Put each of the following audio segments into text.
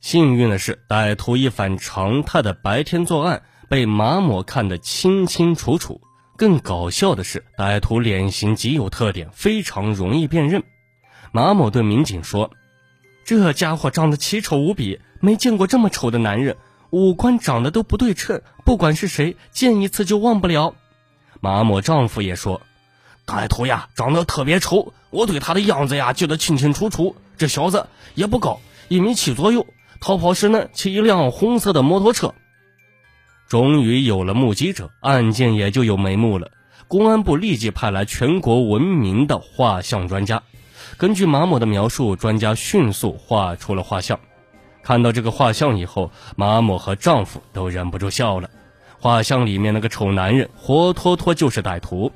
幸运的是，歹徒一反常态的白天作案被马某看得清清楚楚。更搞笑的是，歹徒脸型极有特点，非常容易辨认。马某对民警说，这家伙长得奇丑无比，没见过这么丑的男人，五官长得都不对称，不管是谁见一次就忘不了。马某丈夫也说，歹徒呀长得特别丑，我对他的样子呀记得清清楚楚。这小子也不高，1.7米左右，逃跑时呢骑一辆红色的摩托车。终于有了目击者，案件也就有眉目了。公安部立即派来全国闻名的画像专家，根据马某的描述，专家迅速画出了画像。看到这个画像以后，马某和丈夫都忍不住笑了。画像里面那个丑男人活脱脱就是歹徒。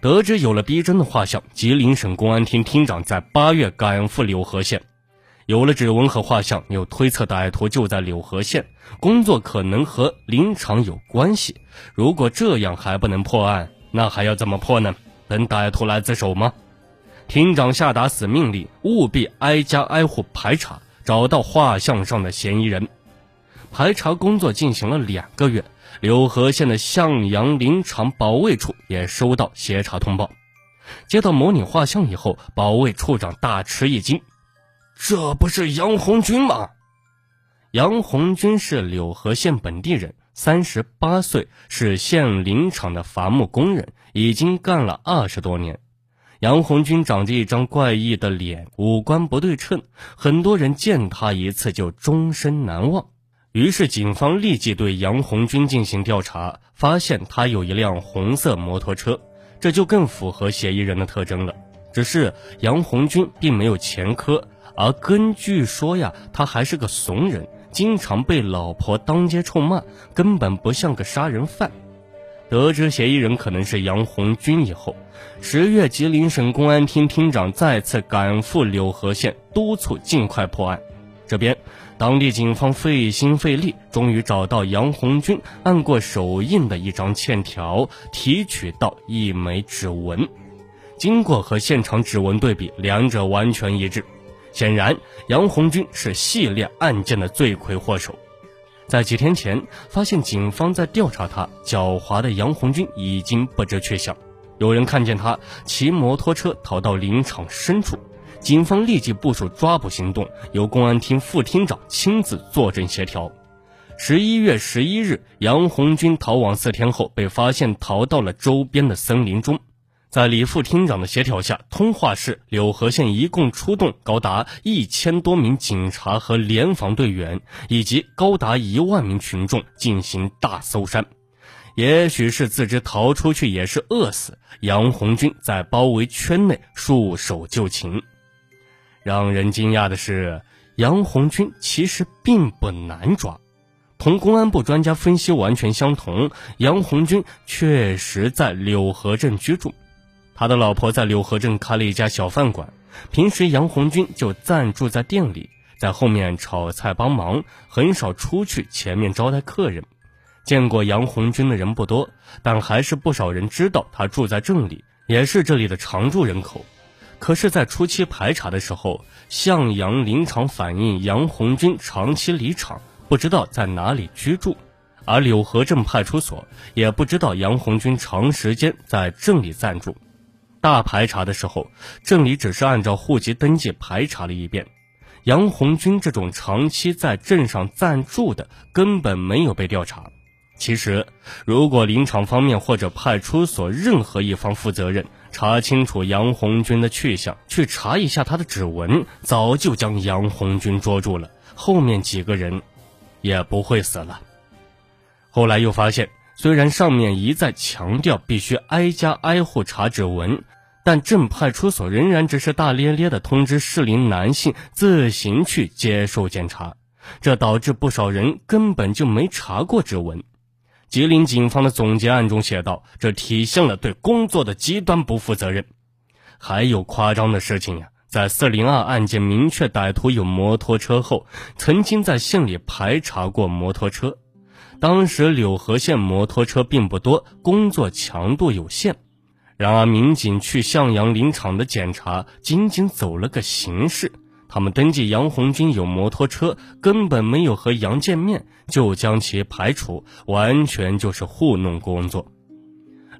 得知有了逼真的画像，吉林省公安厅厅长在8月赶赴柳河县。有了指纹和画像，又推测歹徒就在柳河县，工作可能和林场有关系。如果这样还不能破案，那还要怎么破呢？等歹徒来自首吗？厅长下达死命令，务必挨家挨户排查，找到画像上的嫌疑人。排查工作进行了2个月，柳河县的向阳林场保卫处也收到协查通报。接到模拟画像以后，保卫处长大吃一惊，这不是杨红军吗？杨红军是柳河县本地人，38岁，是县林场的伐木工人，已经干了20多年。杨红军长着一张怪异的脸，五官不对称，很多人见他一次就终身难忘。于是警方立即对杨红军进行调查，发现他有一辆红色摩托车，这就更符合嫌疑人的特征了。只是杨红军并没有前科，而根据说呀，他还是个怂人，经常被老婆当街臭骂，根本不像个杀人犯。得知嫌疑人可能是杨红军以后，10月吉林省公安厅厅长再次赶赴柳河县，督促尽快破案。这边当地警方费心费力，终于找到杨红军按过手印的一张欠条，提取到一枚指纹。经过和现场指纹对比，两者完全一致。显然杨红军是系列案件的罪魁祸首。在几天前发现警方在调查他，狡猾的杨红军已经不知去向。有人看见他骑摩托车逃到林场深处，警方立即部署抓捕行动，由公安厅副厅长亲自坐镇协调。11月11日，杨红军逃亡4天后被发现逃到了周边的森林中。在李副厅长的协调下，通化市、柳河县一共出动高达1000多名警察和联防队员，以及高达1万名群众进行大搜山。也许是自知逃出去也是饿死，杨红军在包围圈内束手就擒。让人惊讶的是，杨红军其实并不难抓。同公安部专家分析完全相同，杨红军确实在柳河镇居住。他的老婆在柳河镇开了一家小饭馆，平时杨红军就暂住在店里，在后面炒菜帮忙，很少出去前面招待客人。见过杨红军的人不多，但还是不少人知道他住在镇里，也是这里的常住人口。可是在初期排查的时候，向阳林场反映杨红军长期离场，不知道在哪里居住，而柳河镇派出所也不知道杨红军长时间在镇里暂住。大排查的时候，镇里只是按照户籍登记排查了一遍，杨红军这种长期在镇上暂住的根本没有被调查。其实如果林场方面或者派出所任何一方负责任，查清楚杨红军的去向，去查一下他的指纹，早就将杨红军捉住了，后面几个人也不会死了。后来又发现，虽然上面一再强调必须挨家挨户查指纹，但镇派出所仍然只是大咧咧地通知适龄男性自行去接受检查，这导致不少人根本就没查过指纹。吉林警方的总结案中写道，这体现了对工作的极端不负责任。还有夸张的事情呀，在402案件明确歹徒有摩托车后，曾经在县里排查过摩托车。当时柳河县摩托车并不多，工作强度有限。然而民警去向阳林场的检查仅仅走了个形式，他们登记杨红军有摩托车，根本没有和杨见面，就将其排除，完全就是糊弄工作。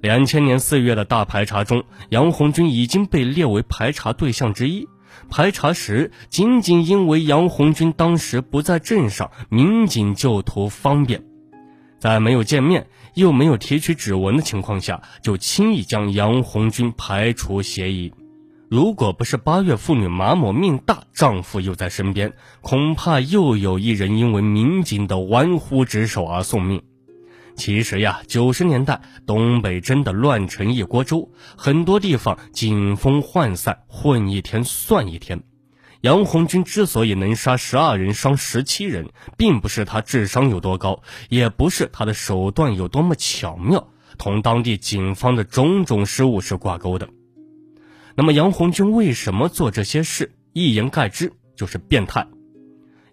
2000年4月的大排查中，杨红军已经被列为排查对象之一。排查时，仅仅因为杨红军当时不在镇上，民警就图方便，在没有见面又没有提取指纹的情况下，就轻易将杨红军排除嫌疑。如果不是8月妇女马某命大，丈夫又在身边，恐怕又有一人因为民警的玩忽职守而送命。其实呀，90年代东北真的乱成一锅粥，很多地方警风涣散，混一天算一天。杨红军之所以能杀12人伤17人，并不是他智商有多高，也不是他的手段有多么巧妙，同当地警方的种种失误是挂钩的。那么杨红军为什么做这些事？一言盖之，就是变态。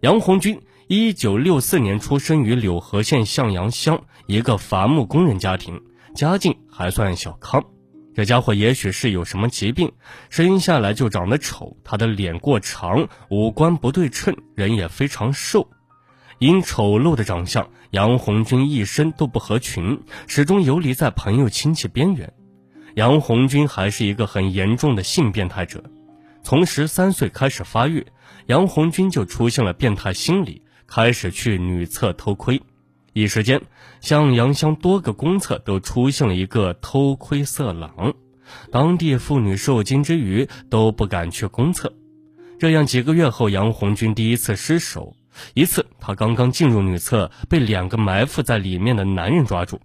杨红军1964年出生于柳河县向阳乡一个伐木工人家庭，家境还算小康。这家伙也许是有什么疾病，生下来就长得丑，他的脸过长，五官不对称，人也非常瘦。因丑陋的长相，杨红军一生都不合群，始终游离在朋友亲戚边缘。杨红军还是一个很严重的性变态者，从13岁开始发育，杨红军就出现了变态心理，开始去女厕偷窥。一时间，向阳乡多个公厕都出现了一个偷窥色狼，当地妇女受惊之余都不敢去公厕。这样几个月后，杨红军第一次失手。一次他刚刚进入女厕，被2个埋伏在里面的男人抓住。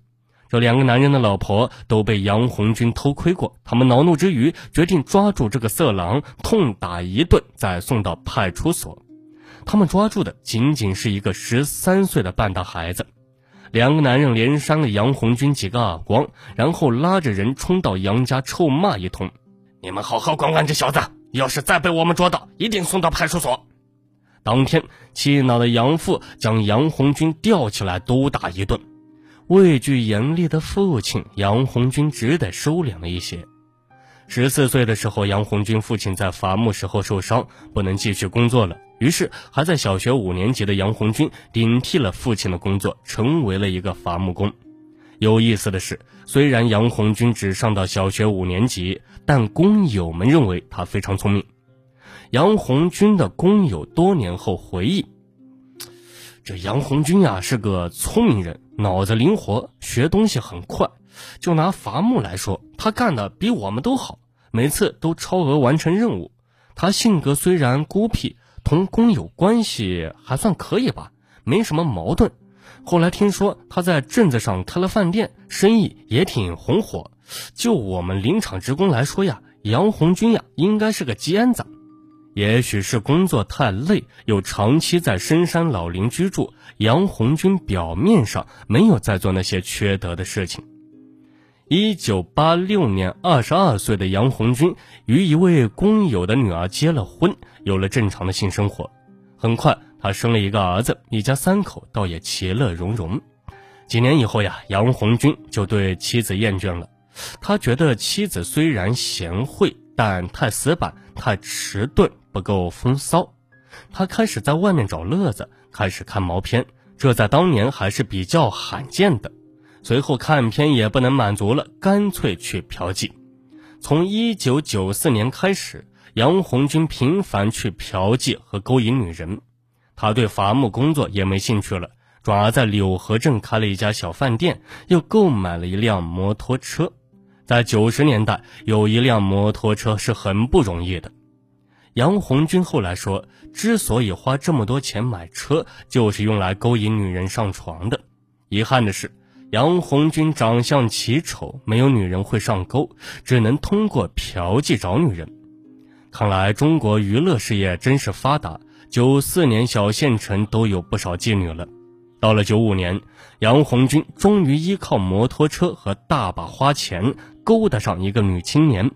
这2个男人的老婆都被杨红军偷窥过，他们恼怒之余决定抓住这个色狼，痛打一顿，再送到派出所。他们抓住的仅仅是一个13岁的半大孩子。2个男人连扇了杨红军几个耳光，然后拉着人冲到杨家臭骂一通：“你们好好管管这小子，要是再被我们捉到，一定送到派出所。”当天，气恼的杨父将杨红军吊起来毒打一顿。畏惧严厉的父亲，杨红军只得收敛了一些。14岁的时候，杨红军父亲在伐木时候受伤，不能继续工作了，于是还在小学5年级的杨红军顶替了父亲的工作，成为了一个伐木工。有意思的是，虽然杨红军只上到小学5年级，但工友们认为他非常聪明。杨红军的工友多年后回忆，这杨红军呀，是个聪明人，脑子灵活，学东西很快。就拿伐木来说，他干的比我们都好，每次都超额完成任务。他性格虽然孤僻，同工友关系还算可以吧，没什么矛盾。后来听说他在镇子上开了饭店，生意也挺红火。就我们林场职工来说呀，杨红军呀，应该是个奸子。也许是工作太累，又长期在深山老林居住，杨红军表面上没有在做那些缺德的事情。1986年22岁的杨红军与一位工友的女儿结了婚，有了正常的性生活。很快他生了一个儿子，一家3口倒也其乐融融。几年以后呀，杨红军就对妻子厌倦了。他觉得妻子虽然贤惠，但太死板，太迟钝，不够风骚。他开始在外面找乐子，开始看毛片，这在当年还是比较罕见的。随后看片也不能满足了，干脆去嫖妓。从1994年开始，杨红军频繁去嫖妓和勾引女人。他对伐木工作也没兴趣了，转而在柳河镇开了一家小饭店，又购买了一辆摩托车。在90年代，有一辆摩托车是很不容易的。杨红军后来说，之所以花这么多钱买车，就是用来勾引女人上床的。遗憾的是，杨红军长相奇丑，没有女人会上钩，只能通过嫖妓找女人。看来中国娱乐事业真是发达，94年小县城都有不少妓女了。到了95年，杨红军终于依靠摩托车和大把花钱勾搭上一个女青年。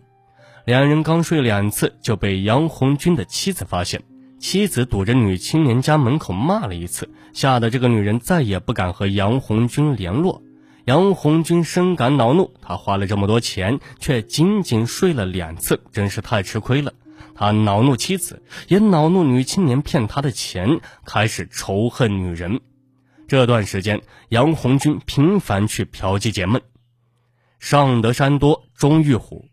2人刚睡2次就被杨红军的妻子发现，妻子堵着女青年家门口骂了1次，吓得这个女人再也不敢和杨红军联络。杨红军深感恼怒，他花了这么多钱，却仅仅睡了2次，真是太吃亏了。他恼怒妻子，也恼怒女青年骗他的钱，开始仇恨女人。这段时间，杨红军频繁去嫖妓解闷。上得山多，终遇虎。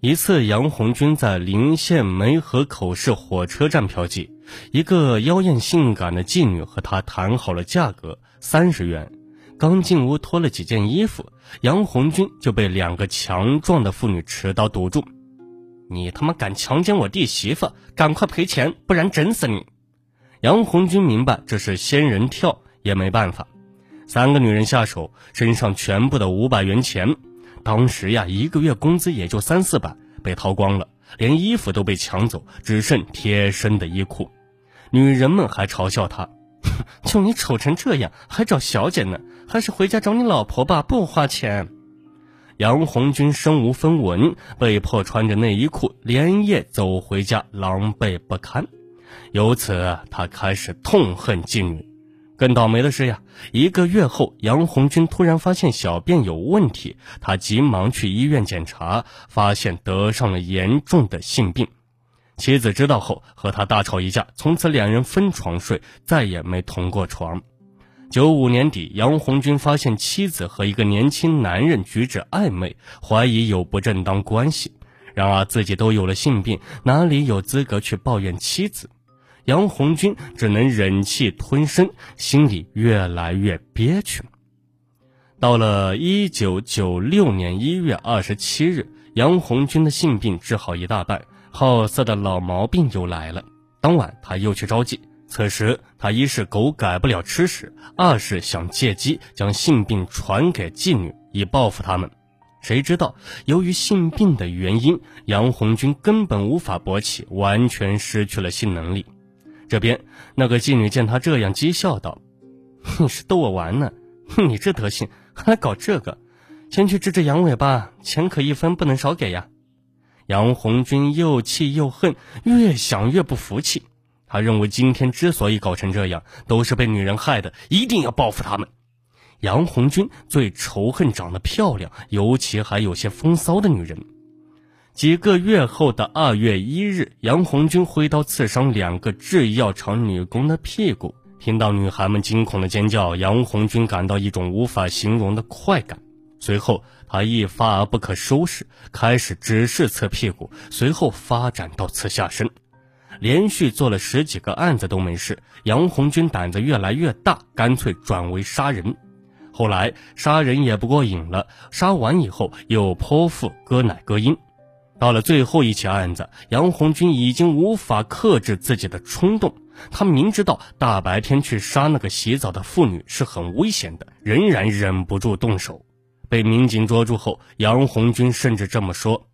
一次，杨红军在临县梅河口市火车站嫖妓，一个妖艳性感的妓女和他谈好了价格30元。刚进屋脱了几件衣服，杨红军就被两个强壮的妇女持刀堵住。你他妈敢强奸我弟媳妇，赶快赔钱，不然整死你！杨红军明白这是仙人跳，也没办法。3个女人下手，身上全部的500元钱，当时呀，1个月工资也就300-400，被掏光了，连衣服都被抢走，只剩贴身的衣裤。女人们还嘲笑他，就你丑成这样还找小姐呢，还是回家找你老婆吧，不花钱。杨红军身无分文，被迫穿着内衣裤连夜走回家，狼狈不堪。由此他开始痛恨妓女。更倒霉的是呀，1个月后，杨红军突然发现小便有问题，他急忙去医院检查，发现得上了严重的性病。妻子知道后和他大吵一架，从此2人分床睡，再也没同过床。95年底，杨红军发现妻子和一个年轻男人举止暧昧，怀疑有不正当关系。然而自己都有了性病，哪里有资格去抱怨妻子？杨红军只能忍气吞声，心里越来越憋屈。到了1996年1月27日，杨红军的性病治好一大半，好色的老毛病又来了。当晚他又去招妓，此时他一是狗改不了吃屎，二是想借机将性病传给妓女，以报复他们。谁知道由于性病的原因，杨红军根本无法勃起，完全失去了性能力。这边那个妓女见他这样，讥笑道，你是逗我玩呢？你这德性还搞这个，先去治治阳痿吧，钱可一分不能少给呀。杨红军又气又恨，越想越不服气。他认为今天之所以搞成这样，都是被女人害的，一定要报复他们。杨红军最仇恨长得漂亮，尤其还有些风骚的女人。几个月后的2月1日，杨红军挥刀刺伤2个制药厂女工的屁股。听到女孩们惊恐的尖叫，杨红军感到一种无法形容的快感。随后他一发而不可收拾，开始只是刺屁股，随后发展到刺下身。连续做了10几个案子都没事，杨红军胆子越来越大，干脆转为杀人。后来杀人也不过瘾了，杀完以后又剖腹割奶割阴。到了最后一起案子，杨红军已经无法克制自己的冲动。他明知道大白天去杀那个洗澡的妇女是很危险的，仍然忍不住动手。被民警捉住后，杨红军甚至这么说，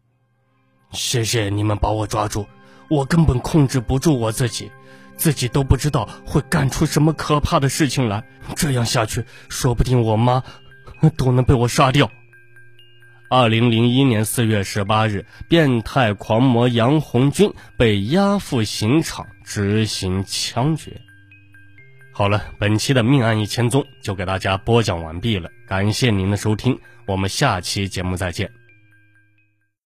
谢谢你们把我抓住，我根本控制不住我自己，自己都不知道会干出什么可怕的事情来，这样下去说不定我妈都能被我杀掉。2001年4月18日，变态狂魔杨红军被押赴刑场执行枪决。好了，本期的命案1000宗就给大家播讲完毕了，感谢您的收听，我们下期节目再见。